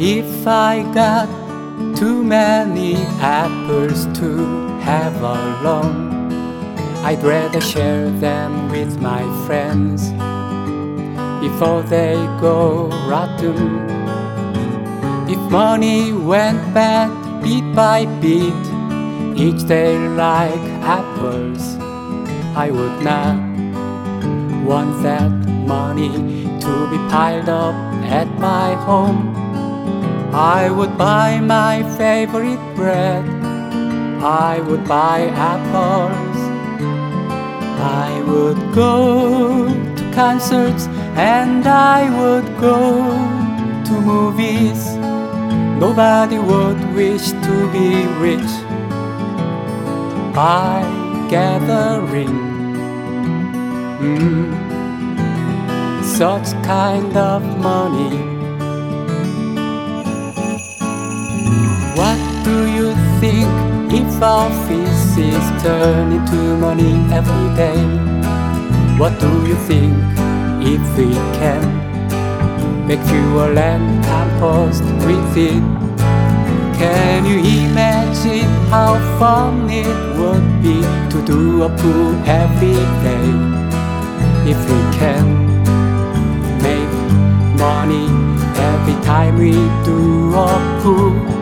If I got too many apples to have alone, I'd rather share them with my friends before they go rotten. If money went bad bit by bit, each day like apples, I would not want that money to be piled up at my home. I would buy my favorite bread, I would buy apples, I would go to concerts and I would go to movies. Nobody would wish to be rich by gathering such kind of money. What do you think if offices turn into money every day? What do you think if we can make fuel and compost with it? Can you imagine how fun it would be to do a pool every day? If we can make money every time we do a pool,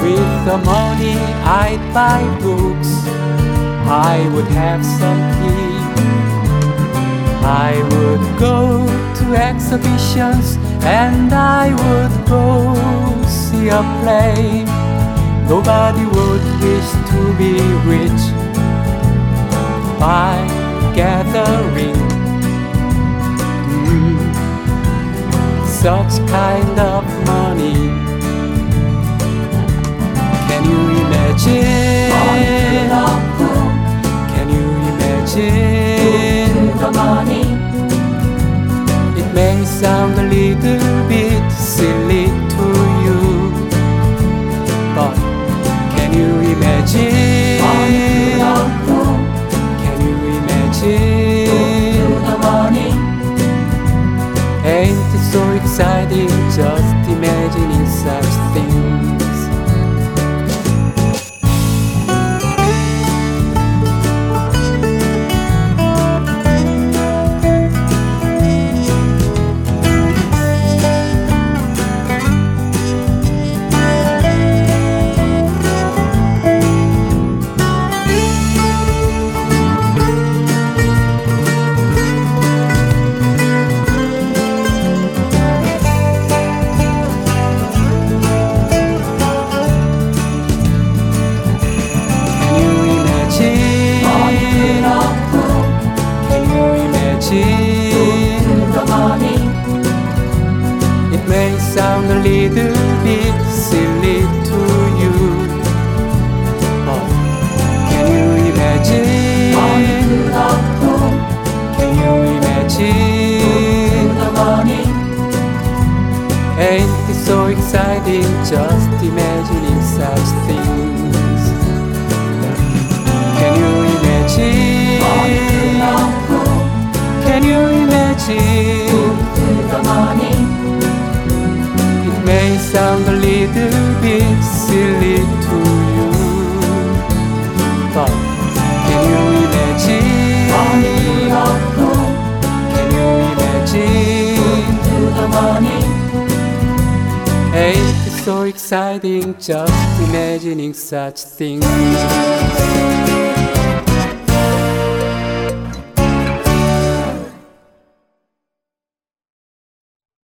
with the money I'd buy books, I would have some tea, I would go to exhibitions and I would go see a play. Nobody would wish to be rich by gathering such kind of money. Can you imagine? Can you imagine? Money. It may sound a little bit silly to you, but can you imagine? Can you imagine the money? Ain't it so exciting just imagining such things? Ain't it so exciting just imagining such things?